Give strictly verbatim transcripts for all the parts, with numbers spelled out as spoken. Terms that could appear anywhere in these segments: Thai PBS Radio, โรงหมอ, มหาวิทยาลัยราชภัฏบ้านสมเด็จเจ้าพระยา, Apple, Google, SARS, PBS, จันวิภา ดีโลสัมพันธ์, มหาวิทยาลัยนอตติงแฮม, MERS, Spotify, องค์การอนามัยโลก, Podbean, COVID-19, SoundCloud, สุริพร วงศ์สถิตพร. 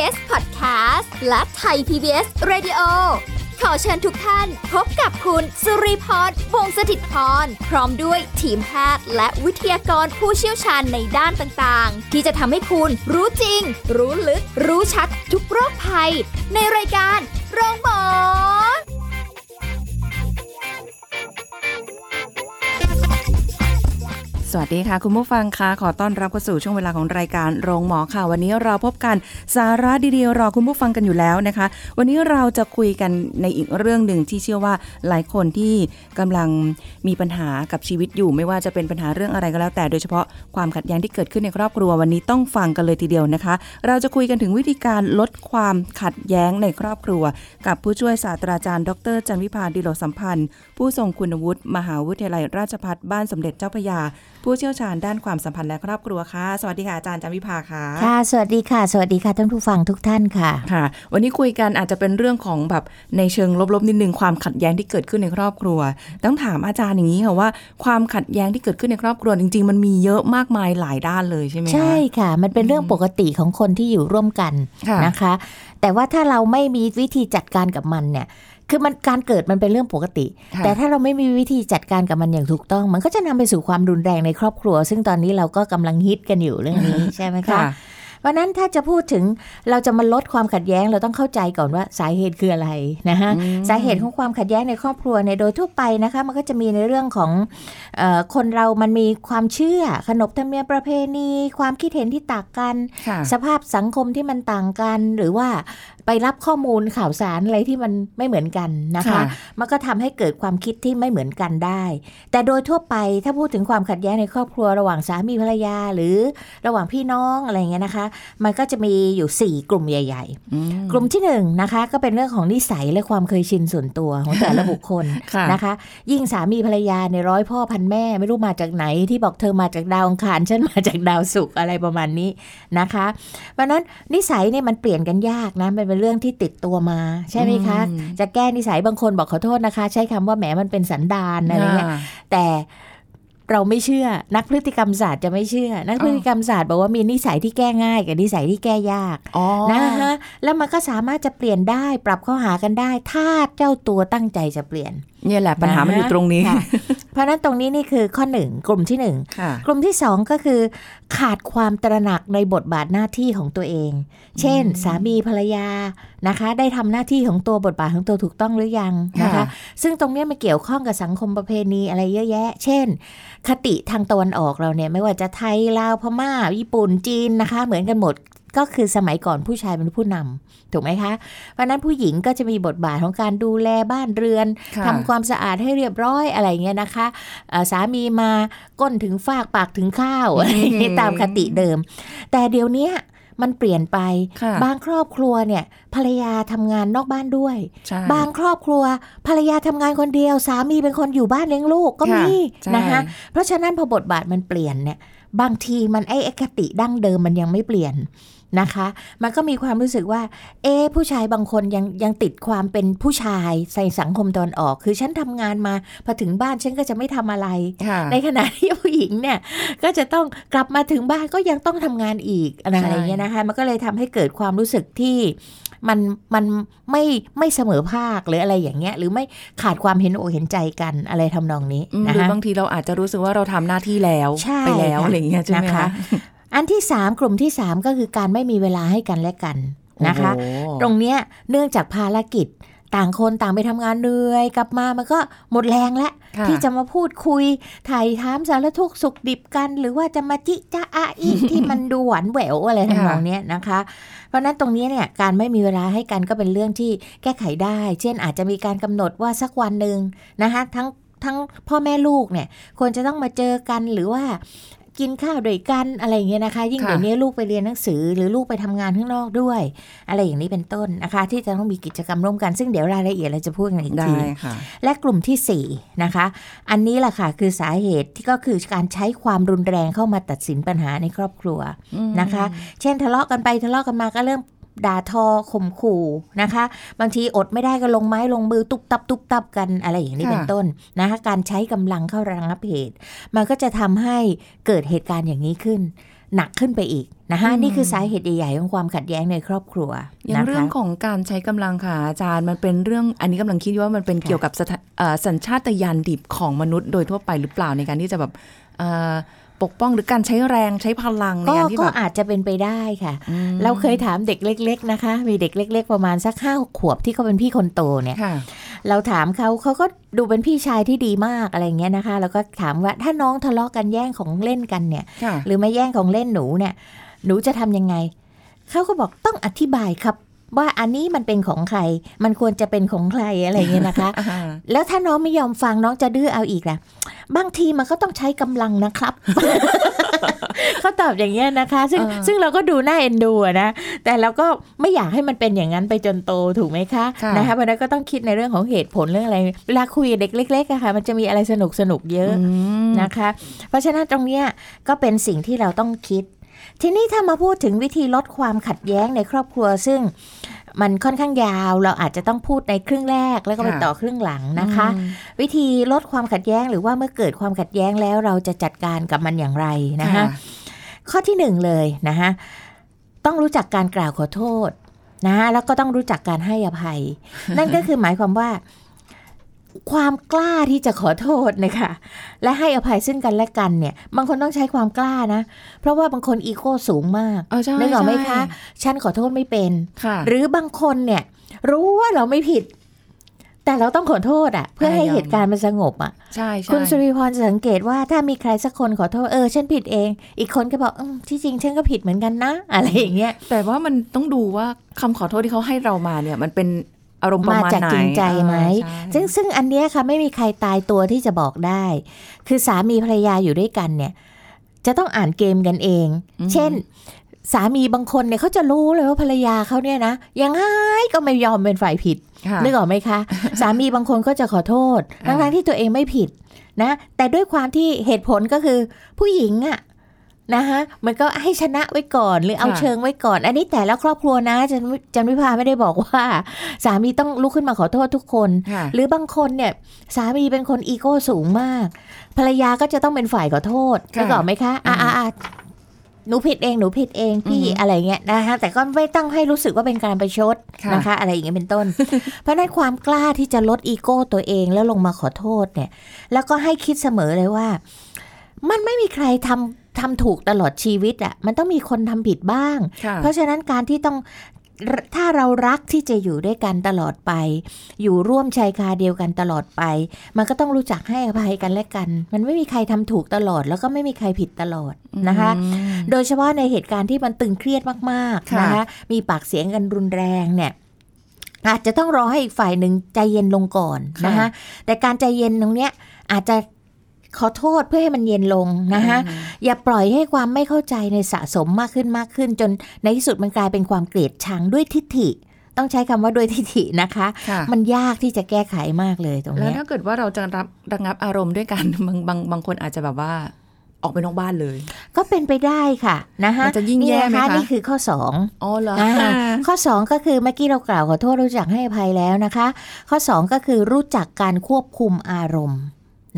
พี บี เอส Podcast และ Thai พี บี เอส Radio ขอเชิญทุกท่านพบกับคุณสุริพร วงศ์สถิตพรพร้อมด้วยทีมแพทย์และวิทยากรผู้เชี่ยวชาญในด้านต่างๆที่จะทำให้คุณรู้จริงรู้ลึกรู้ชัดทุกโรคภัยในรายการโรงหมอสวัสดีค่ะคุณผู้ฟังค่ะขอต้อนรับเข้าสู่ช่วงเวลาของรายการโรงหมอค่ะวันนี้เราพบกันสาระดีๆรอคุณผู้ฟังกันอยู่แล้วนะคะวันนี้เราจะคุยกันในอีกเรื่องหนึ่งที่เชื่อว่าหลายคนที่กำลังมีปัญหากับชีวิตอยู่ไม่ว่าจะเป็นปัญหาเรื่องอะไรก็แล้วแต่โดยเฉพาะความขัดแย้งที่เกิดขึ้นในครอบครัววันนี้ต้องฟังกันเลยทีเดียวนะคะเราจะคุยกันถึงวิธีการลดความขัดแย้งในครอบครัวกับผู้ช่วยศาสตราจารย์ดร.จันวิภาดิโลสัมพันธ์ผู้ทรงคุณวุฒิมหาวิทยาลัยราชภัฏบ้านสมเด็จเจ้าพระยาผู้เชี่ยวชาญด้านความสัมพันธ์และครอบครัวค่ะสวัสดีค่ะอาจารย์จันวิภาค่ะค่ะสวัสดีค่ะสวัสดีค่ะท่านผู้ฟังทุกท่านค่ะค่ะวันนี้คุยกันอาจจะเป็นเรื่องของแบบในเชิงลบๆนิดนึงความขัดแย้งที่เกิดขึ้นในครอบครัวต้องถามอาจารย์อย่างนี้ค่ะว่าความขัดแย้งที่เกิดขึ้นในครอบครัวจริงๆมันมีเยอะมากมายหลายด้านเลยใช่ไหมใช่ค่ะมันเป็นเรื่องปกติของคนที่อยู่ร่วมกันนะคะแต่ว่าถ้าเราไม่มีวิธีจัดการกับมันเนี่ยคือมันการเกิดมันเป็นเรื่องปกติแต่ถ้าเราไม่มีวิธีจัดการกับมันอย่างถูกต้องมันก็จะนำไปสู่ความรุนแรงในครอบครัวซึ่งตอนนี้เราก็กำลังฮิตกันอยู่เรื่องนี้ใช่ไหมคะเพราะนั้นถ้าจะพูดถึงเราจะมาลดความขัดแย้งเราต้องเข้าใจก่อนว่าสาเหตุคืออะไรนะฮะสาเหตุของความขัดแย้งในครอบครัวเนี่ยโดยทั่วไปนะคะมันก็จะมีในเรื่องของเอ่อคนเรามันมีความเชื่อขนบธรรมเนียมประเพณีความคิดเห็นที่ต่างกันสภาพสังคมที่มันต่างกันหรือว่าไปรับข้อมูลข่าวสารอะไรที่มันไม่เหมือนกันนะคะมันก็ทำให้เกิดความคิดที่ไม่เหมือนกันได้แต่โดยทั่วไปถ้าพูดถึงความขัดแย้งในครอบครัวระหว่างสามีภรรยาหรือระหว่างพี่น้องอะไรเงี้ยนะคะมันก็จะมีอยู่สี่กลุ่มใหญ่ๆกลุ่มที่หนึ่งนะคะก็เป็นเรื่องของนิสัยและความเคยชินส่วนตัวของแต่ละบุคคลนะคะยิ่งสามีภรรยาในร้อยพ่อพันแม่ไม่รู้มาจากไหนที่บอกเธอมาจากดาวอังคารฉันมาจากดาวศุกร์อะไรประมาณนี้นะคะเพราะนั้นนิสัยเนี่ยมันเปลี่ยนกันยากนะมันเป็นเรื่องที่ติดตัวมาใช่ไหมคะจะแก้นิสัยบางคนบอกขอโทษนะคะใช้คำว่าแหมมันเป็นสันดานอะไรเงี้ยแต่เราไม่เชื่อนักพฤติกรรมศาสตร์จะไม่เชื่อนักพฤติกรรมศาสตร์บอกว่ามีนิสัยที่แก้ง่ายกับนิสัยที่แก้ยากนะคะแล้วมันก็สามารถจะเปลี่ยนได้ปรับเข้าหากันได้ถ้าเจ้าตัวตั้งใจจะเปลี่ยนเนี่ยแหละปัญหามันอยู่ตรงนี้เพราะนั้นตรงนี้นี่คือข้อหนึ่งกลุ่มที่หนึ่งกลุ่มที่สองก็คือขาดความตระหนักในบทบาทหน้าที่ของตัวเองเช่นสามีภรรยานะคะได้ทำหน้าที่ของตัวบทบาทของตัวถูกต้องหรือยังนะคะซึ่งตรงนี้มันเกี่ยวข้องกับสังคมประเพณีอะไรเยอะแยะเช่นคติทางตะวันออกเราเนี่ยไม่ว่าจะไทยลาวพม่าญี่ปุ่นจีนนะคะเหมือนกันหมดก็คือสมัยก่อนผู้ชายเป็นผู้นำถูกไหมคะเพราะนั้นผู้หญิงก็จะมีบทบาทของการดูแลบ้านเรือนทำความสะอาดให้เรียบร้อยอะไรเงี้ยนะคะสามีมาก้นถึงฟากปากถึงข้าว ตามคติเดิมแต่เดี๋ยวนี้มันเปลี่ยนไปบางครอบครัวเนี่ยภรรยาทำงานนอกบ้านด้วยบางครอบครัวภรรยาทำงานคนเดียวสามีเป็นคนอยู่บ้านเลี้ยงลูกก็มีนะคะเพราะฉะนั้นพอบทบาทมันเปลี่ยนเนี่ยบางทีมันไอ้คติดั้งเดิมมันยังไม่เปลี่ยนนะคะมันก็มีความรู้สึกว่าเอ๊ผู้ชายบางคนยังยังติดความเป็นผู้ชายในสังคมตอนออกคือฉันทำงานมาพอถึงบ้านฉันก็จะไม่ทำอะไรในขณะที่ผู้หญิงเนี่ยก็จะต้องกลับมาถึงบ้านก็ยังต้องทำงานอีกอะไรอย่างเงี้ยนะคะมันก็เลยทำให้เกิดความรู้สึกที่มันมันไม่ไม่เสมอภาคหรืออะไรอย่างเงี้ยหรือไม่ขาดความเห็นอกเห็นใจกันอะไรทำนองนี้นะฮะบางทีเราอาจจะรู้สึกว่าเราทำหน้าที่แล้วไปแล้วอะไรอย่างเงี้ยใช่ไหมคะอันที่สามกลุ่มที่สามก็คือการไม่มีเวลาให้กันและกันนะคะตรงเนี้ยเนื่องจากภารกิจต่างคนต่างไปทำงานเหนื่อยกลับมามันก็หมดแรงแล้วที่จะมาพูดคุยไถ่ถามสารทุกข์สุขดิบกันหรือว่าจะมาจิจะอาอีที่มันดูหวานแหววอะไรทำนองเนี้ยนะคะเพราะนั้นตรงนี้เนี่ยการไม่มีเวลาให้กันก็เป็นเรื่องที่แก้ไขได้เช่นอาจจะมีการกำหนดว่าสักวันนึงนะคะทั้งทั้งพ่อแม่ลูกเนี่ยควรจะต้องมาเจอกันหรือว่ากินข้าวด้วยกันอะไรอย่างเงี้ยนะคะยิ่งเดี๋ยวนี้ลูกไปเรียนหนังสือหรือลูกไปทำงานข้างนอกด้วยอะไรอย่างนี้เป็นต้นนะคะที่จะต้องมีกิจกรรมร่วมกันซึ่งเดี๋ยวรายละเอียดเราจะพูดกันอีกทีและกลุ่มที่สี่นะคะอันนี้แหละค่ะคือสาเหตุที่ก็คือการใช้ความรุนแรงเข้ามาตัดสินปัญหาในครอบครัวนะคะเช่นทะเลาะกันไปทะเลาะกันมาก็เริ่มด่าทอข่มขู่นะคะบางทีอดไม่ได้ก็ลงไม้ลงมือตุบตับตุบตับกันอะไรอย่างนี้เป็นต้นนะคะการใช้กำลังเข้าระงับเหตุมันก็จะทำให้เกิดเหตุการณ์อย่างนี้ขึ้นหนักขึ้นไปอีก นะคะนี่คือสาเหตุใหญ่ๆของความขัดแย้งในครอบครัวอย่างเรื่องของการใช้กำลังค่ะอาจารย์มันเป็นเรื่องอันนี้กำลังคิดว่ามันเป็นเกี่ยวกับสัญชาตญาณดิบของมนุษย์โดยทั่วไปหรือเปล่าในการที่จะแบบปกป้องหรือการใช้แรงใช้พลังในการที่แบบก็อาจจะเป็นไปได้ค่ะเราเคยถามเด็กเล็กๆนะคะมีเด็กเล็กๆประมาณสักห้าขวบที่เขาเป็นพี่คนโตเนี่ยเราถามเขาเขาก็ดูเป็นพี่ชายที่ดีมากอะไรเงี้ยนะคะแล้วก็ถามว่าถ้าน้องทะเลาะกันแย่งของเล่นกันเนี่ยหรือไม่แย่งของเล่นหนูเนี่ยหนูจะทำยังไงเขาก็บอกต้องอธิบายครับว่าอันนี้มันเป็นของใครมันควรจะเป็นของใครอะไรเงี้ยนะคะ แล้วถ้าน้องไม่ยอมฟังน้องจะดื้อเอาอีกล่ะบางทีมันก็ต้องใช้กำลังนะครับ เขาตอบอย่างเงี้ยนะคะซึ่ง ซึ่งเราก็ดูน่าเอ็นดูนะแต่เราก็ไม่อยากให้มันเป็นอย่างนั้นไปจนโตถูกไหมคะ นะคะเพราะนั้นก็ต้องคิดในเรื่องของเหตุผลเรื่องอะไรเวลาคุยเด็กเล็กๆอะค่ะมันจะมีอะไรสนุกสนุกเยอะ นะคะเพราะฉะนั้นตรงเนี้ยก็เป็นสิ่งที่เราต้องคิดทีนี้ถ้ามาพูดถึงวิธีลดความขัดแย้งในครอบครัวซึ่งมันค่อนข้างยาวเราอาจจะต้องพูดในครึ่งแรกแล้วก็ไปต่อครึ่งหลังนะคะวิธีลดความขัดแย้งหรือว่าเมื่อเกิดความขัดแย้งแล้วเราจะจัดการกับมันอย่างไรนะคะข้อที่หนึ่งเลยนะคะต้องรู้จักการกล่าวขอโทษนะแล้วก็ต้องรู้จักการให้อภัย นั่นก็คือหมายความว่าความกล้าที่จะขอโทษนะคะและให้อภัยซึ่งกันและกันเนี่ยบางคนต้องใช้ความกล้านะเพราะว่าบางคนอีโก้สูงมากนึกออกไหมคะฉันขอโทษไม่เป็นหรือบางคนเนี่ยรู้ว่าเราไม่ผิดแต่เราต้องขอโทษอ่ะเพื่อให้เหตุการณ์มันสงบอ่ะคุณสุริพรสังเกตว่าถ้ามีใครสักคนขอโทษเออฉันผิดเองอีกคนก็บอกที่จริงฉันก็ผิดเหมือนกันนะอะไรอย่างเงี้ยแต่ว่ามันต้องดูว่าคำขอโทษที่เขาให้เรามาเนี่ยมันเป็นอารมณ์ประมาณไหนมาจากจริงใจไหมซึ่งซึ่งอันเนี้ยค่ะไม่มีใครตายตัวที่จะบอกได้คือสามีภรรยาอยู่ด้วยกันเนี่ยจะต้องอ่านเกมกันเองเช่นสามีบางคนเนี่ยเขาจะรู้เลยว่าภรรยาเขาเนี่ยนะยังไงก็ไม่ยอมเป็นฝ่ายผิดนึกออกไหมคะสามีบางคนก็จะขอโทษทั้งๆที่ตัวเองไม่ผิดนะแต่ด้วยความที่เหตุผลก็คือผู้หญิงอะนะคะมันก็ให้ชนะไว้ก่อนหรือเอาเชิงไว้ก่อนอันนี้แต่ละครอบครัวนะจันจันวิภาไม่ได้บอกว่าสามีต้องลุกขึ้นมาขอโทษทุกคนหรือบางคนเนี่ยสามีเป็นคนอีโก้สูงมากภรรยาก็จะต้องเป็นฝ่ายขอโทษได้ก่อนไหมคะอ่าหนูผิดเองหนูผิดเองพี่อะไรเงี้ยนะคะแต่ก็ไม่ต้องให้รู้สึกว่าเป็นการประชดนะคะอะไรอย่างเงี้ยเป็นต้น เพราะนั้นความกล้าที่จะลดอีโก้ตัวเองแล้วลงมาขอโทษเนี่ยแล้วก็ให้คิดเสมอเลยว่ามันไม่มีใครทำทำถูกตลอดชีวิตอ่ะมันต้องมีคนทำผิดบ้างเพราะฉะนั้นการที่ต้องถ้าเรารักที่จะอยู่ด้วยกันตลอดไปอยู่ร่วมชายคาเดียวกันตลอดไปมันก็ต้องรู้จักให้อภัยกันและกันมันไม่มีใครทำถูกตลอดแล้วก็ไม่มีใครผิดตลอดนะคะโดยเฉพาะในเหตุการณ์ที่มันตึงเครียดมากๆนะคะมีปากเสียงกันรุนแรงเนี่ยอาจจะต้องรอให้อีกฝ่ายหนึ่งใจเย็นลงก่อนนะคะแต่การใจเย็นตรงเนี้ยอาจจะขอโทษเพื่อให้มันเย็นลงนะคะอย่าปล่อยให้ความไม่เข้าใจในสะสมมากขึ้นมากขึ้นจนในที่สุดมันกลายเป็นความเกลียดชังด้วยทิฐิต้องใช้คำว่าด้วยทิฐินะคะมันยากที่จะแก้ไขมากเลยตรงนี้แล้วถ้าเกิดว่าเราจะรับระงับอารมณ์ด้วยกันบางบางบางคนอาจจะแบบว่าออกไปนอกบ้านเลยก็เป็นไปได้ค่ะนะคะมันจะยิ่งแย่ไหมคะนี่คือข้อสองอ๋อเหรอข้อสองก็คือเมื่อกี้เรากล่าวขอโทษรู้จักให้อภัยแล้วนะคะข้อสองก็คือรู้จักการควบคุมอารมณ์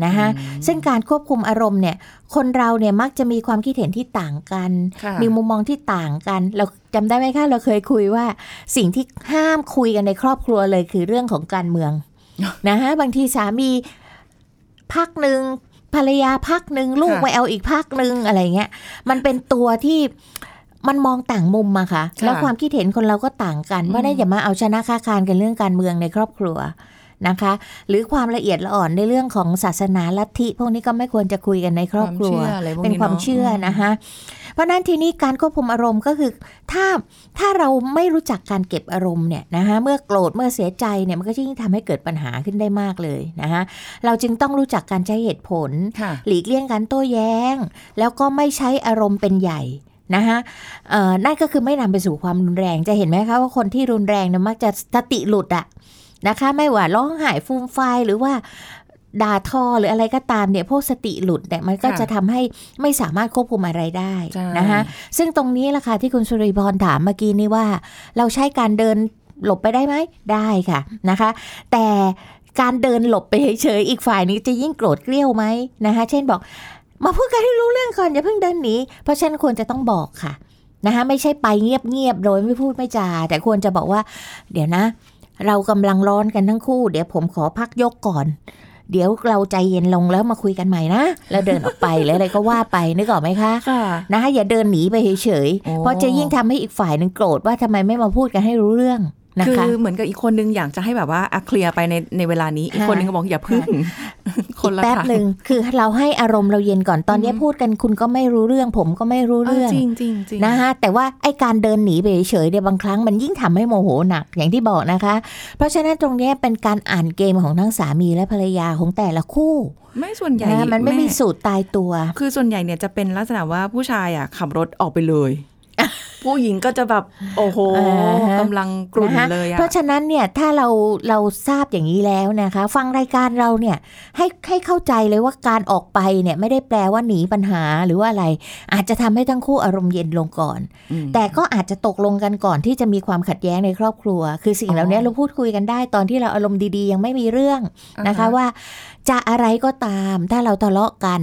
นะคะซึ่งการควบคุมอารมณ์เนี่ยคนเราเนี่ยมักจะมีความคิดเห็นที่ต่างกันมีมุมมองที่ต่างกันเราจำได้ไหมคะเราเคยคุยว่าสิ่งที่ห้ามคุยกันในครอบครัวเลยคือเรื่องของการเมืองนะคะบางทีสามีพรรคนึงภรรยาพรรคนึงลูกไปเอาอีกพรรคนึงอะไรเงี้ยมันเป็นตัวที่มันมองต่างมุมมาค่ะแล้วความคิดเห็นคนเราก็ต่างกันว่าได้อย่ามาเอาชนะค้าคานกันเรื่องการเมืองในครอบครัวนะคะหรือความละเอียดละอ่อนในเรื่องของศาสนาลัทธิพวกนี้ก็ไม่ควรจะคุยกันในครอบครัวเป็นความเชื่อนะคะเพราะนั้นทีนี้การควบคุมอารมณ์ก็คือถ้าถ้าเราไม่รู้จักการเก็บอารมณ์เนี่ยนะคะเมื่อโกรธเมื่อเสียใจเนี่ยมันก็ยิ่งทำให้เกิดปัญหาขึ้นได้มากเลยนะคะเราจึงต้องรู้จักการใช้เหตุผลหลีกเลี่ยงการโต้แย้งแล้วก็ไม่ใช้อารมณ์เป็นใหญ่นะคะนั่นก็คือไม่นำไปสู่ความรุนแรงจะเห็นไหมคะว่าคนที่รุนแรงเนี่ยมักจะสติหลุดอะนะคะไม่ว่าร้องไห้ฟูมไฟหรือว่าด่าทอหรืออะไรก็ตามเนี่ยพวกสติหลุดเนี่ยมันก็จะทำให้ไม่สามารถควบคุมอะไรได้นะคะซึ่งตรงนี้ล่ะค่ะที่คุณสุริพรถามเมื่อกี้นี่ว่าเราใช้การเดินหลบไปได้ไหมได้ค่ะนะคะแต่การเดินหลบไปเฉยๆอีกฝ่ายนี้จะยิ่งโกรธเกรี้ยวไหมนะคะเช่นบอกมาพูดกันให้รู้เรื่องก่อนอย่าเพิ่งเดินหนีเพราะฉันควรจะต้องบอกค่ะ นะคะไม่ใช่ไปเงียบๆโดยไม่พูดไม่จาแต่ควรจะบอกว่าเดี๋ยวนะเรากำลังร้อนกันทั้งคู่เดี๋ยวผมขอพักยกก่อนเดี๋ยวเราใจเย็นลงแล้วมาคุยกันใหม่นะแล้วเดินออกไปแล้วอะไรก็ว่าไปนึกออกไหมคะนะคะอย่าเดินหนีไปเฉยๆเพราะจะยิ่งทำให้อีกฝ่ายนึงโกรธว่าทำไมไม่มาพูดกันให้รู้เรื่องนะคะคือเหมือนกับอีกคนนึงอยากจะให้แบบว่าเคลียร์ไปในในเวลานี้อีกคนนึงก็บอกอย่าพึ่งคนละแป๊บนึงคือเราให้อารมณ์เราเย็นก่อนตอนนี้พูดกันคุณก็ไม่รู้เรื่องผมก็ไม่รู้เรื่องจริงจริงนะคะแต่ว่าไอ้การเดินหนีไปเฉยเดี๋ยวบางครั้งมันยิ่งทำให้โมโหหนักอย่างที่บอกนะคะเพราะฉะนั้นตรงนี้เป็นการอ่านเกมของทั้งสามีและภรรยาของแต่ละคู่ไม่ส่วนใหญ่มันไม่มีสูตรตายตัวคือส่วนใหญ่เนี่ยจะเป็นลักษณะว่าผู้ชายอ่ะขับรถออกไปเลยผู้หญิงก็จะแบบโอ้โหกำลังกลุ่นเลยอ่ะเพราะฉะนั้นเนี่ยถ้าเราเราทราบอย่างนี้แล้วนะคะฟังรายการเราเนี่ยให้ให้เข้าใจเลยว่าการออกไปเนี่ยไม่ได้แปลว่าหนีปัญหาหรือว่าอะไรอาจจะทำให้ทั้งคู่อารมณ์เย็นลงก่อนแต่ก็อาจจะตกลงกันก่อนที่จะมีความขัดแย้งในครอบครัวคือสิ่งเหล่านี้เราพูดคุยกันได้ตอนที่เราอารมณ์ดีๆยังไม่มีเรื่องนะคะว่าจะอะไรก็ตามถ้าเราทะเลาะกัน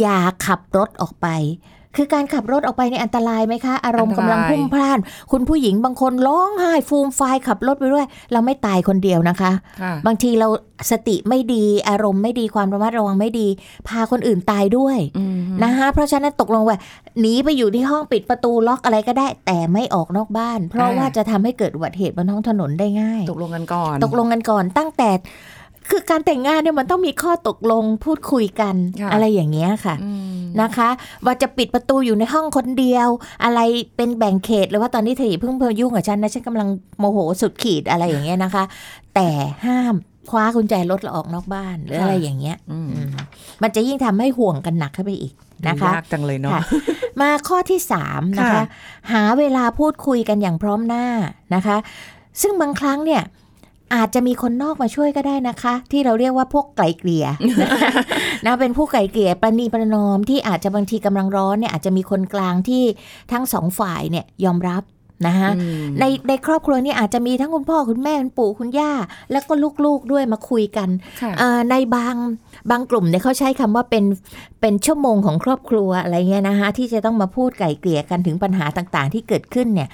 อย่าขับรถออกไปคือการขับรถออกไปในอันตรายไหมคะอารมณ์กำลังพุ่งพล่านคุณผู้หญิงบางคนร้องไห้ฟูมฟายขับรถไปด้วยเราไม่ตายคนเดียวนะคะบางทีเราสติไม่ดีอารมณ์ไม่ดีความระมัดระวังไม่ดีพาคนอื่นตายด้วยนะคะเพราะฉะนั้นตกลงว่าหนีไปอยู่ที่ห้องปิดประตูล็อกอะไรก็ได้แต่ไม่ออกนอกบ้านเพราะว่าจะทำให้เกิดอุบัติเหตุบนท้องถนนได้ง่ายตกลงกันก่อนตกลงกันก่อนตั้งแต่คือการแต่งงานเนี่ยมันต้องมีข้อตกลงพูดคุยกันอะไรอย่างเงี้ยค่ะนะคะว่าจะปิดประตูอยู่ในห้องคนเดียวอะไรเป็นแบ่งเขตหรือว่าตอนนี้เธอเพิ่งเพิ่งยุ่งกับฉันนะฉันกำลังโมโหสุดขีดอะไรอย่างเงี้ยนะคะแต่ห้ามคว้ากุญแจรถเราออกนอกบ้านหรืออะไรอย่างเงี้ยมันจะยิ่งทำให้ห่วงกันหนักขึ้นไปอีกนะคะยากจังเลยเนาะมาข้อที่สามนะคะหาเวลาพูดคุยกันอย่างพร้อมหน้านะคะซึ่งบางครั้งเนี่ยอาจจะมีคนนอกมาช่วยก็ได้นะคะที่เราเรียกว่าพวกไกลเกลี่ย นะเป็นผู้ไกลเกลี่ยประนีประนอมที่อาจจะบางทีกำลังร้อนเนี่ยอาจจะมีคนกลางที่ทั้งสองฝ่ายเนี่ยยอมรับนะคะในในครอบครัวนี่อาจจะมีทั้งคุณพ่อคุณแม่คุณปู่คุณย่าแล้วก็ลูกๆด้วยมาคุยกันในบางบางกลุ่มเนี่ยเขาใช้คำว่าเป็นเป็นชั่วโมงของครอบครัวอะไรเงี้ยนะคะที่จะต้องมาพูดไกล่เกลี่ยกันถึงปัญหาต่างๆที่เกิดขึ้นเนี่ย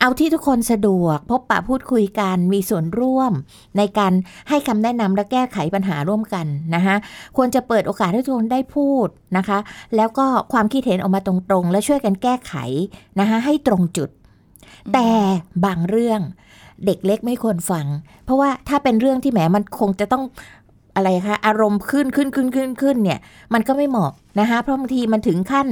เอาที่ทุกคนสะดวกพบปะพูดคุยกันมีส่วนร่วมในการให้คำแนะนำและแก้ไขปัญหาร่วมกันนะคะควรจะเปิดโอกาสให้ทุกคนได้พูดนะคะแล้วก็ความคิดเห็นออกมาตรงๆและช่วยกันแก้ไขนะคะให้ตรงจุดแต่บางเรื่องเด็กเล็กไม่ควรฟังเพราะว่าถ้าเป็นเรื่องที่แหมมันคงจะต้องอะไรคะอารมณ์ขึ้นขึ้นขึ้นขึ้นขึ้นเนี่ยมันก็ไม่เหมาะนะคะเพราะบางทีมันถึงขั้น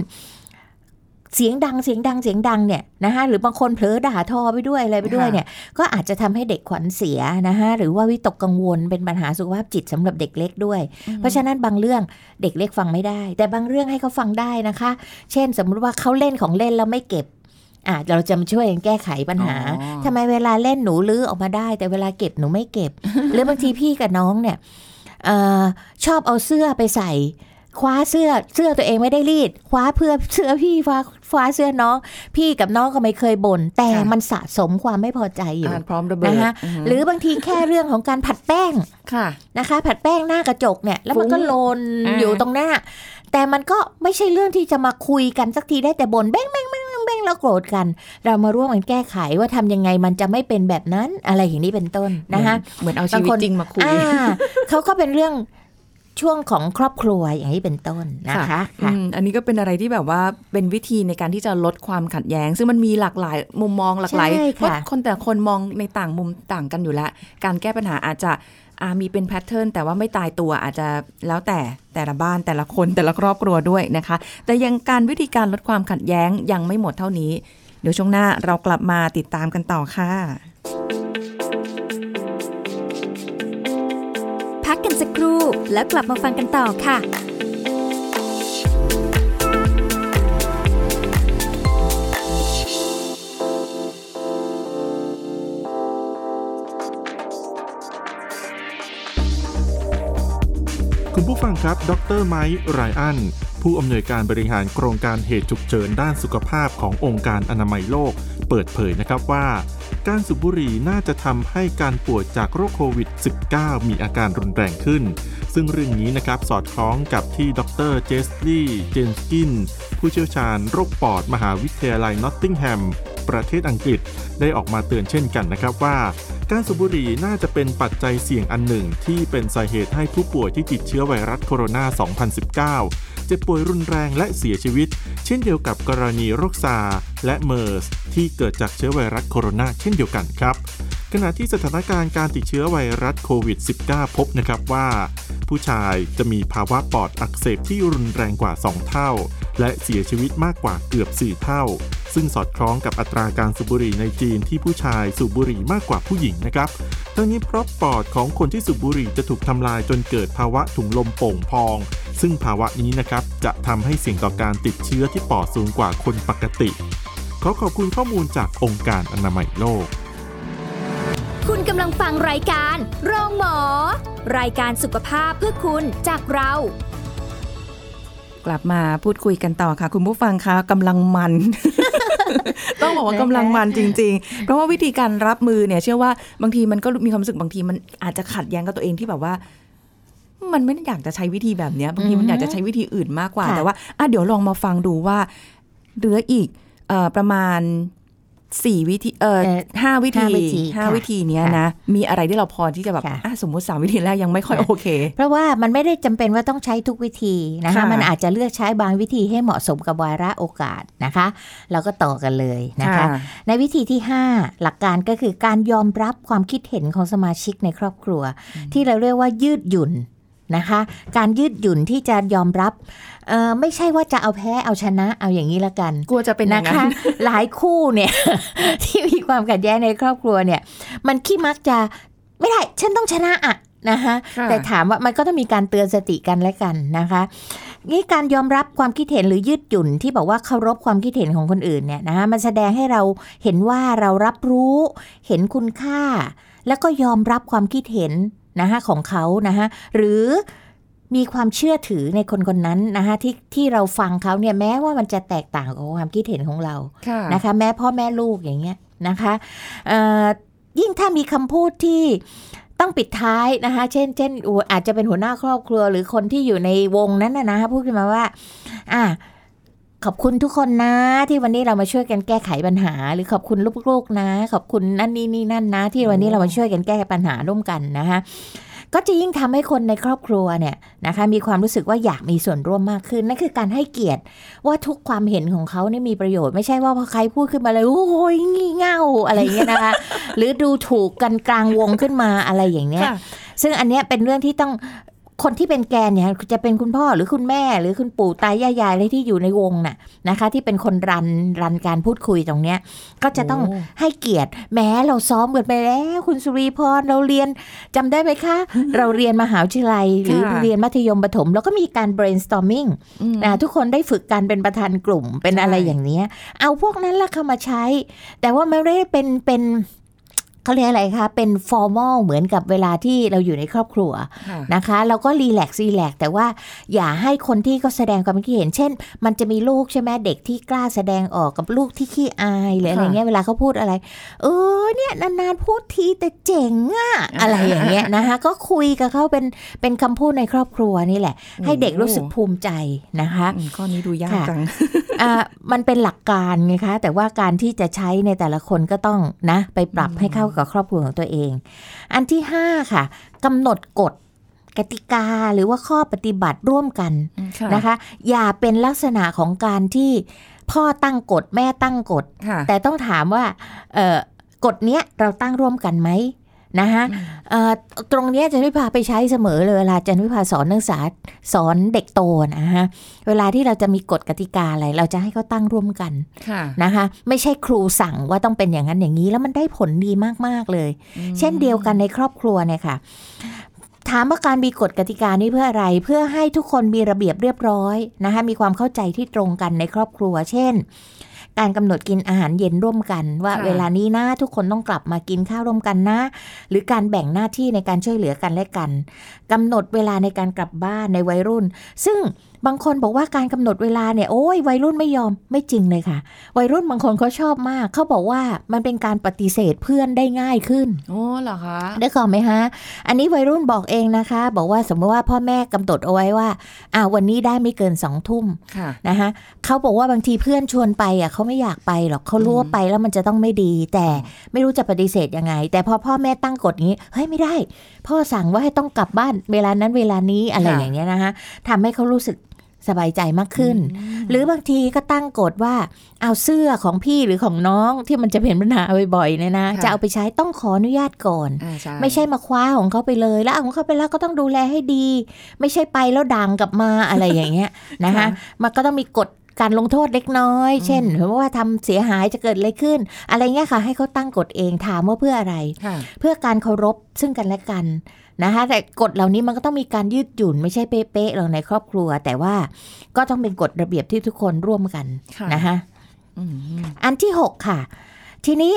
เสียงดังเสียงดังเสียงดังเนี่ยนะคะหรือบางคนเผลอด่าทอไปด้วยอะไรไปด้วยเนี่ยก็อาจจะทำให้เด็กขวัญเสียนะคะหรือว่าวิตกกังวลเป็นปัญหาสุขภาพจิตสำหรับเด็กเล็กด้วยเพราะฉะนั้นบางเรื่องเด็กเล็กฟังไม่ได้แต่บางเรื่องให้เขาฟังได้นะคะเช่นสมมติว่าเขาเล่นของเล่นแล้วไม่เก็บอ่ะเราจะมาช่วยกันแก้ไขปัญหาทำไมเวลาเล่นหนูลื้อออกมาได้แต่เวลาเก็บหนูไม่เก็บ หรือบางทีพี่กับน้องเนี่ยเอ่อชอบเอาเสื้อไปใส่คว้าเสื้อเสื้อตัวเองไม่ได้รีดคว้าเพื่อเสื้อพี่คว้าคว้าเสื้อน้องพี่กับน้องก็ไม่เคยบ่นแต่มันสะสมความไม่พอใจอยู่พร้อมระเบิดนะคะหรือบางทีแค่เรื่องของการผัดแป้งนะคะผัดแป้งหน้ากระจกเนี่ยแล้วมันก็โลนอยู่ตรงหน้าแต่มันก็ไม่ใช่เรื่องที่จะมาคุยกันสักทีได้แต่บ่นแบ้งแบ้งแบ้งเราโกรธกันเรามาร่วมกันแก้ไขว่าทำยังไงมันจะไม่เป็นแบบนั้นอะไรอย่างนี้เป็นต้นนะคะเหมือนเอาชีวิตจริงมาคุย เขาก็เป็นเรื่องช่วงของครอบครัวอย่างนี้เป็นต้นนะคะอันนี้ก็เป็นอะไรที่แบบว่าเป็นวิธีในการที่จะลดความขัดแย้งซึ่งมันมีหลากหลายมุมมองหลากหลายคนแต่คนมองในต่างมุมต่างกันอยู่แล้วการแก้ปัญหาอาจจะมีเป็นแพทเทิร์นแต่ว่าไม่ตายตัวอาจจะแล้วแต่แต่ละบ้านแต่ละคนแต่ละครอบครัวด้วยนะคะแต่ยังการวิธีการลดความขัดแย้งยังไม่หมดเท่านี้เดี๋ยวช่วงหน้าเรากลับมาติดตามกันต่อค่ะพักกันสักครู่แล้วกลับมาฟังกันต่อค่ะคุณผู้ฟังครับดร.ไมค์ ไรอันผู้อำนวยการบริหารโครงการเหตุฉุกเฉินด้านสุขภาพขององค์การอนามัยโลกเปิดเผยนะครับว่าการสูบบุหรี่น่าจะทำให้การป่วยจากโรคโควิด สิบเก้า มีอาการรุนแรงขึ้นซึ่งเรื่องนี้นะครับสอดคล้องกับที่ดร.เจสลี่ เจนกิน ผู้เชี่ยวชาญโรคปอดมหาวิทยาลัยนอตติงแฮมประเทศอังกฤษได้ออกมาเตือนเช่นกันนะครับว่าการสูบบุหรี่น่าจะเป็นปัจจัยเสี่ยงอันหนึ่งที่เป็นสาเหตุให้ผู้ป่วยที่ติดเชื้อไวรัสโคโรนา สองพันสิบเก้า เจ็บป่วยรุนแรงและเสียชีวิตเช่นเดียวกับกรณีโรคซาร์และเมอร์สที่เกิดจากเชื้อไวรัสโคโรนาเช่นเดียวกันครับขณะที่สถานการณ์การติดเชื้อไวรัสโควิด สิบเก้า พบนะครับว่าผู้ชายจะมีภาวะปอดอักเสบที่รุนแรงกว่าสองเท่าและเสียชีวิตมากกว่าเกือบสี่เท่าซึ่งสอดคล้องกับอัตราการสูบบุหรี่ในจีนที่ผู้ชายสูบบุหรี่มากกว่าผู้หญิงนะครับทั้งนี้เพราะปอดของคนที่สูบบุหรี่จะถูกทำลายจนเกิดภาวะถุงลมโป่งพองซึ่งภาวะนี้นะครับจะทำให้เสี่ยงต่อการติดเชื้อที่ปอดสูงกว่าคนปกติขอขอบคุณข้อมูลจากองค์การอนามัยโลกคุณกำลังฟังรายการโรงหมอรายการสุขภาพเพื่อคุณจากเรากลับมาพูดคุยกันต่อค่ะคุณผู้ฟังคะกำลังมัน ต้องบอกว่ากำลังมันจริงๆเพราะว่าวิธีการรับมือเนี่ยเชื่อว่าบางทีมันก็มีความรู้สึกบางทีมันอาจจะขัดแย้งกับตัวเองที่แบบว่ามันไม่อยากจะใช้วิธีแบบนี้บางทีมันอยากจะใช้วิธีอื่นมากกว่าแต่ว่าอ่ะเดี๋ยวลองมาฟังดูว่าเหลืออีกเอ่อประมาณสี่วิธีเอ่อห้าวิธีห้าวิธีเนี้ยนะมีอะไรที่เราพอที่จะแบบอ่ะสมมติสามวิธีแรกยังไม่ค่อยโอเคเพราะว่ามันไม่ได้จำเป็นว่าต้องใช้ทุกวิธีนะคะมันอาจจะเลือกใช้บางวิธีให้เหมาะสมกับวาระโอกาสนะคะแล้วก็ต่อกันเลยนะคะในวิธีที่ห้าหลักการก็คือการยอมรับความคิดเห็นของสมาชิกในครอบครัวที่เราเรียกว่ายืดหยุ่นนะคะการยืดหยุ่นที่จะยอมรับเอ่อไม่ใช่ว่าจะเอาแพ้เอาชนะเอาอย่างนี้ละกันกลัวจะเป็นนะคะ หลายคู่เนี่ย ที่มีความขัดแย้งในครอบครัวเนี่ยมันขี้มักจะไม่ได้ฉันต้องชนะอ่ะนะคะแต่ถามว่ามันก็ต้องมีการเตือนสติกันและกันนะคะนี่การยอมรับความคิดเห็นหรือยืดหยุ่นที่บอกว่าเคารพความคิดเห็นของคนอื่นเนี่ยนะคะมันแสดงให้เราเห็นว่าเรารับรู้เห็นคุณค่าแล้วก็ยอมรับความคิดเห็นนะคะของเขานะคะหรือมีความเชื่อถือในคนคนนั้นนะคะที่ที่เราฟังเขาเนี่ยแม้ว่ามันจะแตกต่างกับความคิดเห็นของเรานะคะแม้พ่อแม่ลูกอย่างเงี้ยนะคะยิ่งถ้ามีคำพูดที่ต้องปิดท้ายนะคะเช่นเช่นอาจจะเป็นหัวหน้าครอบครัวหรือคนที่อยู่ในวงนั้นนะคะพูดขึ้นมาว่าอ่ะขอบคุณทุกคนนะที่วันนี้เรามาช่วยกันแก้ไขปัญหาหรือขอบคุณลูกๆนะขอบคุณนั่นนี่นี่นั่นนะที่วันนี้เรามาช่วยกันแก้ปัญหาร่วมกันนะคะก็จะยิ่งทำให้คนในครอบครัวเนี่ยนะคะมีความรู้สึกว่าอยากมีส่วนร่วมมากขึ้นนั่นคือการให้เกียรติว่าทุกความเห็นของเขาเนี่ยมีประโยชน์ไม่ใช่ว่าพอใครพูดขึ้นมาเลยโอ้ยงี่เง่าอะไรอย่างเงี้ยนะคะหรือดูถูกกันกลางวงขึ้นมาอะไรอย่างเงี้ยซึ่งอันเนี้ยเป็นเรื่องที่ต้องคนที่เป็นแกนเนี่ยจะเป็นคุณพ่อหรือคุณแม่หรือคุณปู่ตายายยายอะไรที่อยู่ในวงน่ะนะคะที่เป็นคนรันรันการพูดคุยตรงเนี้ยก็จะต้องให้เกียรติแม้เราซ้อมกันไปแล้วคุณสุรีพรเราเรียนจำได้ไหมคะเราเรียนมหาวิทยาลัยหรือเรียนมัธยมประถมแล้วก็มีการ brainstorming นะทุกคนได้ฝึกการเป็นประธานกลุ่มเป็นอะไรอย่างเนี้ยเอาพวกนั้นล่ะเข้ามาใช้แต่ว่าไม่ได้เป็นเป็นเขาเรียกอะไรคะเป็น formal เหมือนกับเวลาที่เราอยู่ในครอบครัวนะคะเราก็รีแลกซ์รีแลกซ์แต่ว่าอย่าให้คนที่เขาแสดงความคิดเห็นเช่นมันจะมีลูกใช่ไหมเด็กที่กล้าแสดงออกกับลูกที่ขี้อายหรืออะไรเงี้ยเวลาเขาพูดอะไรเออเนี่ยนานๆพูดทีแต่เจ๋งอะอะไรอย่างเงี้ยนะคะก็คุยกับเขาเป็นเป็นคำพูดในครอบครัวนี่แหละให้เด็กรู้สึกภูมิใจนะคะข้อนี้ดูยากจังอ่ามันเป็นหลักการไงคะแต่ว่าการที่จะใช้ในแต่ละคนก็ต้องนะไปปรับให้เข้ากับครอบครัวของตัวเองอันที่ห้าค่ะกำหนดกฎกติกาหรือว่าข้อปฏิบัติร่วมกันนะคะอย่าเป็นลักษณะของการที่พ่อตั้งกฎแม่ตั้งกฎแต่ต้องถามว่าเอ่อกฎเนี้ยเราตั้งร่วมกันไหมนะคะตรงนี้อาจารย์วิภาไปใช้เสมอเลยเวลาอาจารย์วิภาสอนนักศึกษาสอนเด็กโตนะฮะเวลาที่เราจะมีกฎกติกาอะไรเราจะให้เขาตั้งร่วมกันนะคะไม่ใช่ครูสั่งว่าต้องเป็นอย่างนั้นอย่างนี้แล้วมันได้ผลดีมากๆเลยเช่นเดียวกันในครอบครัวเนี่ยค่ะถามว่าการมีกฎกติกานี้เพื่ออะไรเพื่อให้ทุกคนมีระเบียบเรียบร้อยนะคะมีความเข้าใจที่ตรงกันในครอบครัวเช่นการกำหนดกินอาหารเย็นร่วมกันว่าเวลานี้นะทุกคนต้องกลับมากินข้าวร่วมกันนะหรือการแบ่งหน้าที่ในการช่วยเหลือกันและกันกำหนดเวลาในการกลับบ้านในวัยรุ่นซึ่ง บางคนบอกว่าการกำหนดเวลาเนี่ยโอ้ยวัยรุ่นไม่ยอมไม่จริงเลยค่ะวัยรุ่นบางคนเขาชอบมากเขาบอกว่ามันเป็นการปฏิเสธเพื่อนได้ง่ายขึ้นโอ้เหรอคะได้ก่อนไหมคะอันนี้วัยรุ่นบอกเองนะคะบอกว่าสมมติว่าพ่อแม่กำหนดเอาไว้ว่าอ่าวันนี้ได้ไม่เกินสองทุ่มนะคะเขาบอกว่าบางทีเพื่อนชวนไปอ่ะเขาไม่อยากไปหรอกเขารู้ว่าไปแล้วมันจะต้องไม่ดีแต่ไม่รู้จะปฏิเสธยังไงแต่พอพ่อแม่ตั้งกฎนี้เฮ้ยไม่ได้พ่อสั่งว่าให้ต้องกลับบ้านเวลานั้นเวลานี้อะไรอย่างเงี้ยนะคะทำให้เขารู้สึกสบายใจมากขึ้นหรือบางทีก็ตั้งกฎว่าเอาเสื้อของพี่หรือของน้องที่มันจะเป็นปัญหาบ่อยๆเนี่ยนะจะเอาไปใช้ต้องขออนุญาตก่อนไม่ใช่มาคว้าของเขาไปเลยแล้วเอาของเขาไปแล้วก็ต้องดูแลให้ดีไม่ใช่ไปแล้วดังกลับมาอะไรอย่างเงี้ยนะคะมันก็ต้องมีกฎการลงโทษเล็กน้อยเช่นเพราะว่าทำเสียหายจะเกิดอะไรขึ้นอะไรเงี้ยค่ะให้เขาตั้งกฎเองถามว่าเพื่ออะไรเพื่อการเคารพซึ่งกันและกันนะคะแต่กฎเหล่านี้มันก็ต้องมีการยืดหยุ่นไม่ใช่เป๊ะๆหรอกในครอบครัวแต่ว่าก็ต้องเป็นกฎระเบียบที่ทุกคนร่วมกันนะคะอันที่หกค่ะทีนี้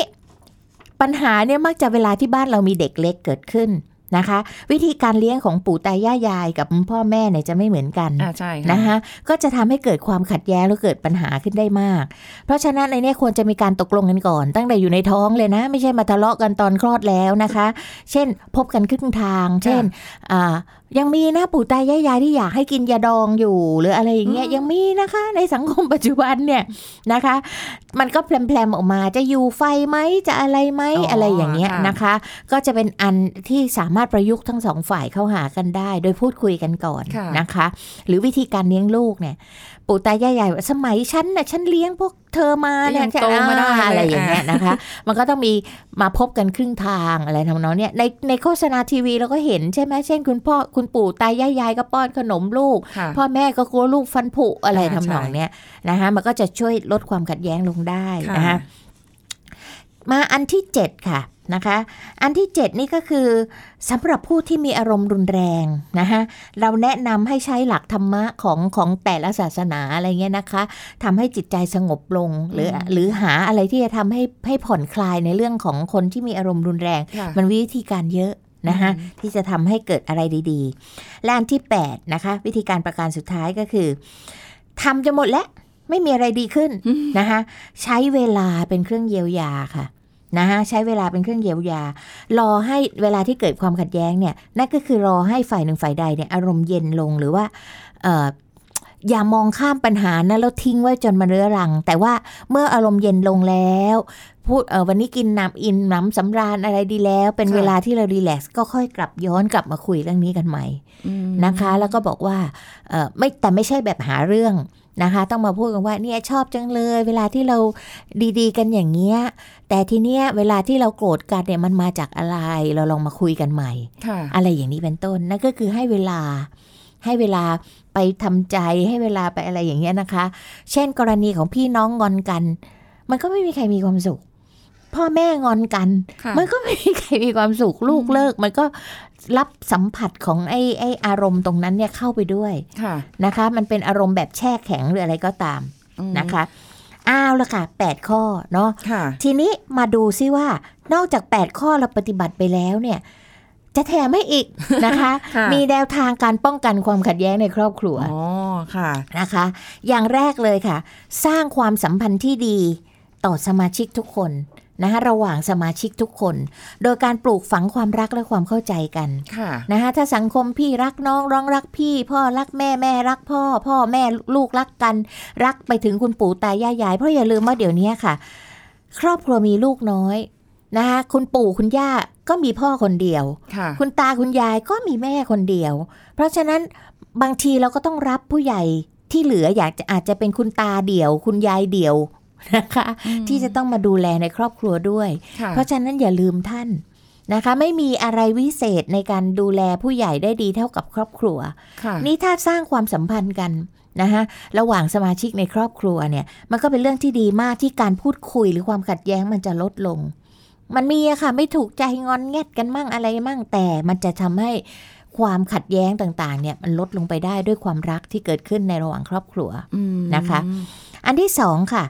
ปัญหาเนี่ยมักจะเวลาที่บ้านเรามีเด็กเล็กเกิดขึ้นนะคะวิธีการเลี้ยงของปู่ตายายยายกับพ่อแม่เนี่ยจะไม่เหมือนกันนะคะก็จะทำให้เกิดความขัดแย้งและเกิดปัญหาขึ้นได้มากเพราะฉะนั้นในนี้ควรจะมีการตกลงกันก่อนตั้งแต่อยู่ในท้องเลยนะไม่ใช่มาทะเลาะกันตอนคลอดแล้วนะคะเช่นพบกันครึ่งทางเช่นอ่ายังมีนะปู่ตายายยายที่อยากให้กินยาดองอยู่หรืออะไรอย่างเงี้ยยังมีนะคะในสังคมปัจจุบันเนี่ยนะคะมันก็แพร่ๆออกมาจะอยู่ไฟไหมจะอะไรไหม อ, อะไรอย่างเงี้ยนะคะก็จะเป็นอันที่สามารถประยุกต์ทั้งสองฝ่ายเข้าหากันได้โดยพูดคุยกันก่อนนะคะหรือวิธีการเลี้ยงลูกเนี่ยปู่ตายายยายสมัยฉันน่ะฉันเลี้ยงพวกเธอมาเนี่ยโตมาได้อะไรอย่างเงี้ยนะคะมันก็ต้องมีมาพบกันครึ่งทางอะไรทำนองเนี้ยในในโฆษณาทีวีเราก็เห็นใช่ไหมเช่นคุณพ่อคุณปู่ตายายยายก็ป้อนขนมลูกพ่อแม่ก็กลัวลูกฟันผุอะไรทำนองเนี้ยนะคะมันก็จะช่วยลดความขัดแย้งลงได้นะคะมาอันที่เจ็ดค่ะนะคะอันที่เจ็ดนี่ก็คือสำหรับผู้ที่มีอารมณ์รุนแรงนะคะเราแนะนำให้ใช้หลักธรรมะของของแต่ละศาสนาอะไรเงี้ยนะคะทำให้จิตใจสงบลงหรือหรือหาอะไรที่จะทำให้ให้ผ่อนคลายในเรื่องของคนที่มีอารมณ์รุนแรงมันวิธีการเยอะนะคะที่จะทำให้เกิดอะไรดีๆและอันที่แปดนะคะวิธีการประการสุดท้ายก็คือทำจนหมดแล้วไม่มีอะไรดีขึ้นนะคะใช้เวลาเป็นเครื่องเยียวยาค่ะนะฮะใช้เวลาเป็นเครื่องเยียวยารอให้เวลาที่เกิดความขัดแย้งเนี่ยนั่นก็คือรอให้ฝ่ายหนึ่งฝ่ายใดเนี่ยอารมณ์เย็นลงหรือว่าเอ่ออย่ามองข้ามปัญหานะแล้วทิ้งไว้จนมันเรื้อรังแต่ว่าเมื่ออารมณ์เย็นลงแล้วพูดเออวันนี้กินน้ำอินน้ำสำราญอะไรดีแล้วเป็นเวลาที่เรารีแลกซ์ก็ค่อยกลับย้อนกลับมาคุยเรื่องนี้กันใหม่นะคะแล้วก็บอกว่าเออไม่แต่ไม่ใช่แบบหาเรื่องนะคะต้องมาพูดกันว่าเนี่ยชอบจังเลยเวลาที่เราดีๆกันอย่างเงี้ยแต่ทีเนี้ยเวลาที่เราโกรธกันเนี่ยมันมาจากอะไรเราลองมาคุยกันใหม่อะไรอย่างนี้เป็นต้นนั่นก็คือให้เวลาให้เวลาไปทำใจให้เวลาไปอะไรอย่างเงี้ยนะคะเช่นกรณีของพี่น้องงอนกันมันก็ไม่มีใครมีความสุขพ่อแม่งอนกันมันก็ไม่มีใครมีความสุขลูกเลิกมันก็รับสัมผัสของไอ้ไอ้อารมณ์ตรงนั้นเนี่ยเข้าไปด้วยนะคะมันเป็นอารมณ์แบบแช่แข็งหรืออะไรก็ตามนะคะอ้าวละค่ะแปดข้อเนาะทีนี้มาดูซิว่านอกจากแปดข้อเราปฏิบัติไปแล้วเนี่ยจะแถมให้อีกนะคะ มีแนวทางการป้องกันความขัดแย้งในครอบครัวอ๋อค่ะนะคะอย่างแรกเลยค่ะสร้างความสัมพันธ์ที่ดีต่อสมาชิกทุกคนนะคะระหว่างสมาชิกทุกคนโดยการปลูกฝังความรักและความเข้าใจกันนะคะถ้าสังคมพี่รักน้องน้องรักพี่พ่อรักแม่แม่รักพ่อพ่อแม่ลูกรักกันรักไปถึงคุณปู่ตายายยายเพราะอย่าลืมว่าเดี๋ยวนี้ค่ะครอบครัวมีลูกน้อยนะคะคุณปู่คุณย่าก็มีพ่อคนเดียวคุณตาคุณยายก็มีแม่คนเดียวเพราะฉะนั้นบางทีเราก็ต้องรับผู้ใหญ่ที่เหลืออยากจะอาจจะเป็นคุณตาเดี่ยวคุณยายเดี่ยวนะคะที่จะต้องมาดูแลในครอบครัวด้วยเพราะฉะนั้นอย่าลืมท่านนะคะไม่มีอะไรวิเศษในการดูแลผู้ใหญ่ได้ดีเท่ากับครอบครัวนี่ถ้าสร้างความสัมพันธ์กันนะคะระหว่างสมาชิกในครอบครัวเนี่ยมันก็เป็นเรื่องที่ดีมากที่การพูดคุยหรือความขัดแย้งมันจะลดลงมันมีอะค่ะไม่ถูกใจงอนแงดกันมั่งอะไรมั่งแต่มันจะทำให้ความขัดแย้งต่างๆเนี่ยมันลดลงไปได้ด้วยความรักที่เกิดขึ้นในระหว่างครอบครัวนะคะอันที่สองค่ะ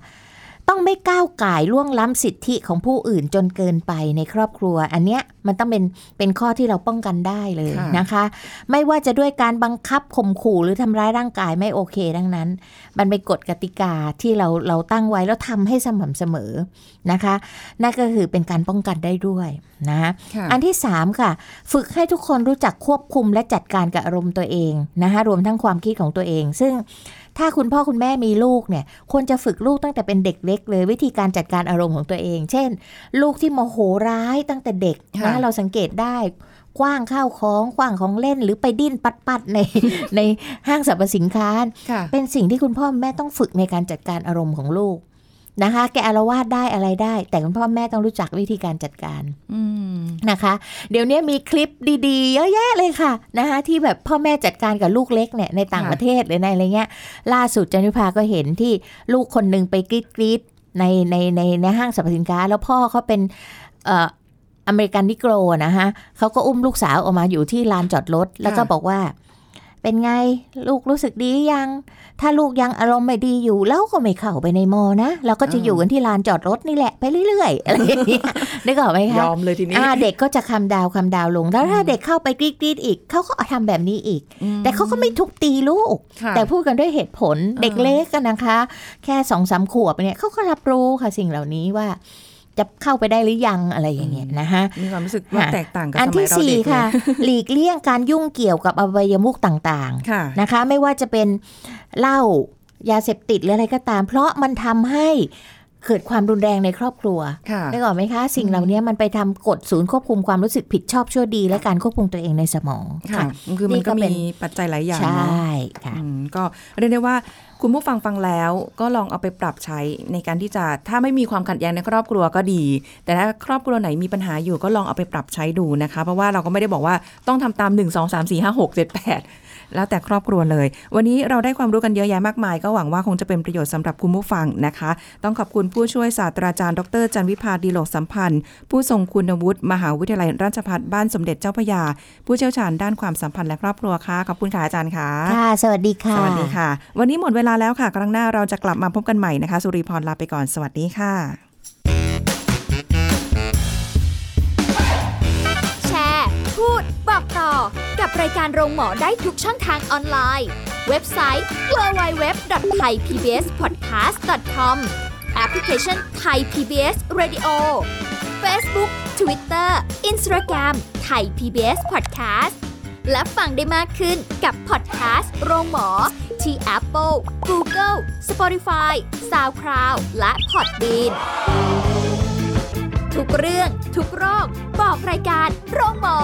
ต้องไม่ก้าวก่ายล่วงล้ำสิทธิของผู้อื่นจนเกินไปในครอบครัวอันเนี้ยมันต้องเป็นเป็นข้อที่เราป้องกันได้เลยนะคะไม่ว่าจะด้วยการบังคับข่มขู่หรือทำร้ายร่างกายไม่โอเคดังนั้นมันเป็นกฎกติกาที่เราเราตั้งไว้แล้วทำให้สม่ำเสมอนะคะนั่นก็คือเป็นการป้องกันได้ด้วยนะอันที่สามค่ะฝึกให้ทุกคนรู้จักควบคุมและจัดการกับอารมณ์ตัวเองนะคะรวมทั้งความคิดของตัวเองซึ่งถ้าคุณพ่อคุณแม่มีลูกเนี่ยควรจะฝึกลูกตั้งแต่เป็นเด็กเล็กเลยวิธีการจัดการอารมณ์ของตัวเองเช่นลูกที่โมโหร้ายตั้งแต่เด็กนะเราสังเกตได้กว้างข้าวของกว้างของเล่นหรือไปดิ้นปัดๆใน ในห้างสรรพสินค้า เป็นสิ่งที่คุณพ่อแม่ต้องฝึกในการจัดการอารมณ์ของลูกนะคะแกอารวาสได้อะไรได้แต่คุณพ่อแม่ต้องรู้จักวิธีการจัดการนะคะเดี๋ยวนี้มีคลิปดีๆเยอะแยะเลยค่ะนะคะที่แบบพ่อแม่จัดการกับลูกเล็กเนี่ยในต่างประเทศหรือในอะไรเงี้ยล่าสุดจันทิพาก็เห็นที่ลูกคนนึงไปกรี๊ดๆในในในในห้างสรรพสินค้าแล้วพ่อเขาเป็นเอ่ออเมริกันนิโกรนะคะเขาก็อุ้มลูกสาวออกมาอยู่ที่ลานจอดรถแล้วก็บอกว่าเป็นไงลูกรู้สึกดียังถ้าลูกยังอารมณ์ไม่ดีอยู่แล้วก็ไม่เข้าไปในมอนะเราก็จะอยู่กันที่ลานจอดรถนี่แหละไปเรื่อยๆอะไรอย่างเงี้ยนึกออกไหมคะยอมเลยทีนี้เด็กก็จะคำดาวคำดาวลงแล้วถ้าเด็กเข้าไปกรี๊ดๆอีกเขาก็ทำแบบนี้อีกแต่เขาก็ไม่ทุบตีลูกแต่พูดกันด้วยเหตุผลเด็กเล็กกันนะคะแค่ สองถึงสาม ขวบเนี่ยเขาก็รับรู้ค่ะสิ่งเหล่านี้ว่าจะเข้าไปได้หรือยังอะไรอย่างเงี้ยนะฮะมีความรู้สึกว่าแตกต่างกับสมัยเราเด็กอันที่สี่ค่ะหลีกเลี่ยงการยุ่งเกี่ยวกับอบายมุขต่างๆนะคะไม่ว่าจะเป็นเหล้ายาเสพติดหรืออะไรก็ตามเพราะมันทำให้เกิดความรุนแรงในครอบครัวได้ก่อนไหมคะสิ่งเหล่านี้มันไปทำกฎศูนย์ควบคุมความรู้สึกผิดชอบชั่วดีและการควบคุมตัวเองในสมองค่ะคือมันก็มีปัจจัยหลายอย่างใช่ค่ะก็เรียกได้ว่าคุณผู้ฟังฟังแล้วก็ลองเอาไปปรับใช้ในการที่จะถ้าไม่มีความขัดแย้งในครอบครัวก็ดีแต่ถ้าครอบครัวไหนมีปัญหาอยู่ก็ลองเอาไปปรับใช้ดูนะคะเพราะว่าเราก็ไม่ได้บอกว่าต้องทำตามหนึ่ง สอง สาม สี่ ห้า หก เจ็ด แปดแล้วแต่ครอบครัวเลยวันนี้เราได้ความรู้กันเยอะแยะมากมายก็หวังว่าคงจะเป็นประโยชน์สำหรับคุณผู้ฟังนะคะต้องขอบคุณผู้ช่วยศาสตราจารย์ดรจันวิภาดีโลกสัมพันธ์ผู้ทรงคุณวุฒิมหาวิทยาลัยราชภัฏบ้านสมเด็จเจ้าพระยาผู้เชี่ยวชาญด้านความสัมพันธ์และครอบครัวค่ะขอบคุณค่ะอาจารย์ค่ะค่ะสวัสดีค่ะสวัสดีค่ะวันนี้หมดเวลาแล้วค่ะครั้งหน้าเราจะกลับมาพบกันใหม่นะคะสุริพรลาไปก่อนสวัสดีค่ะแชร์พูดบอกต่อกับรายการโรงหมอได้ทุกช่องทางออนไลน์เว็บไซต์ ดับเบิลยู ดับเบิลยู ดับเบิลยู ดอท ไทย พี บี เอส พอดแคสต์ ดอท คอม แอปพลิเคชัน Thai พี บี เอส Radio Facebook Twitter Instagram Thai พี บี เอส Podcast และฟังได้มากขึ้นกับ Podcast โรงหมอที่ Apple Google Spotify SoundCloud และ Podbean ทุกเรื่องทุกโรคบอกรายการโรงหมอ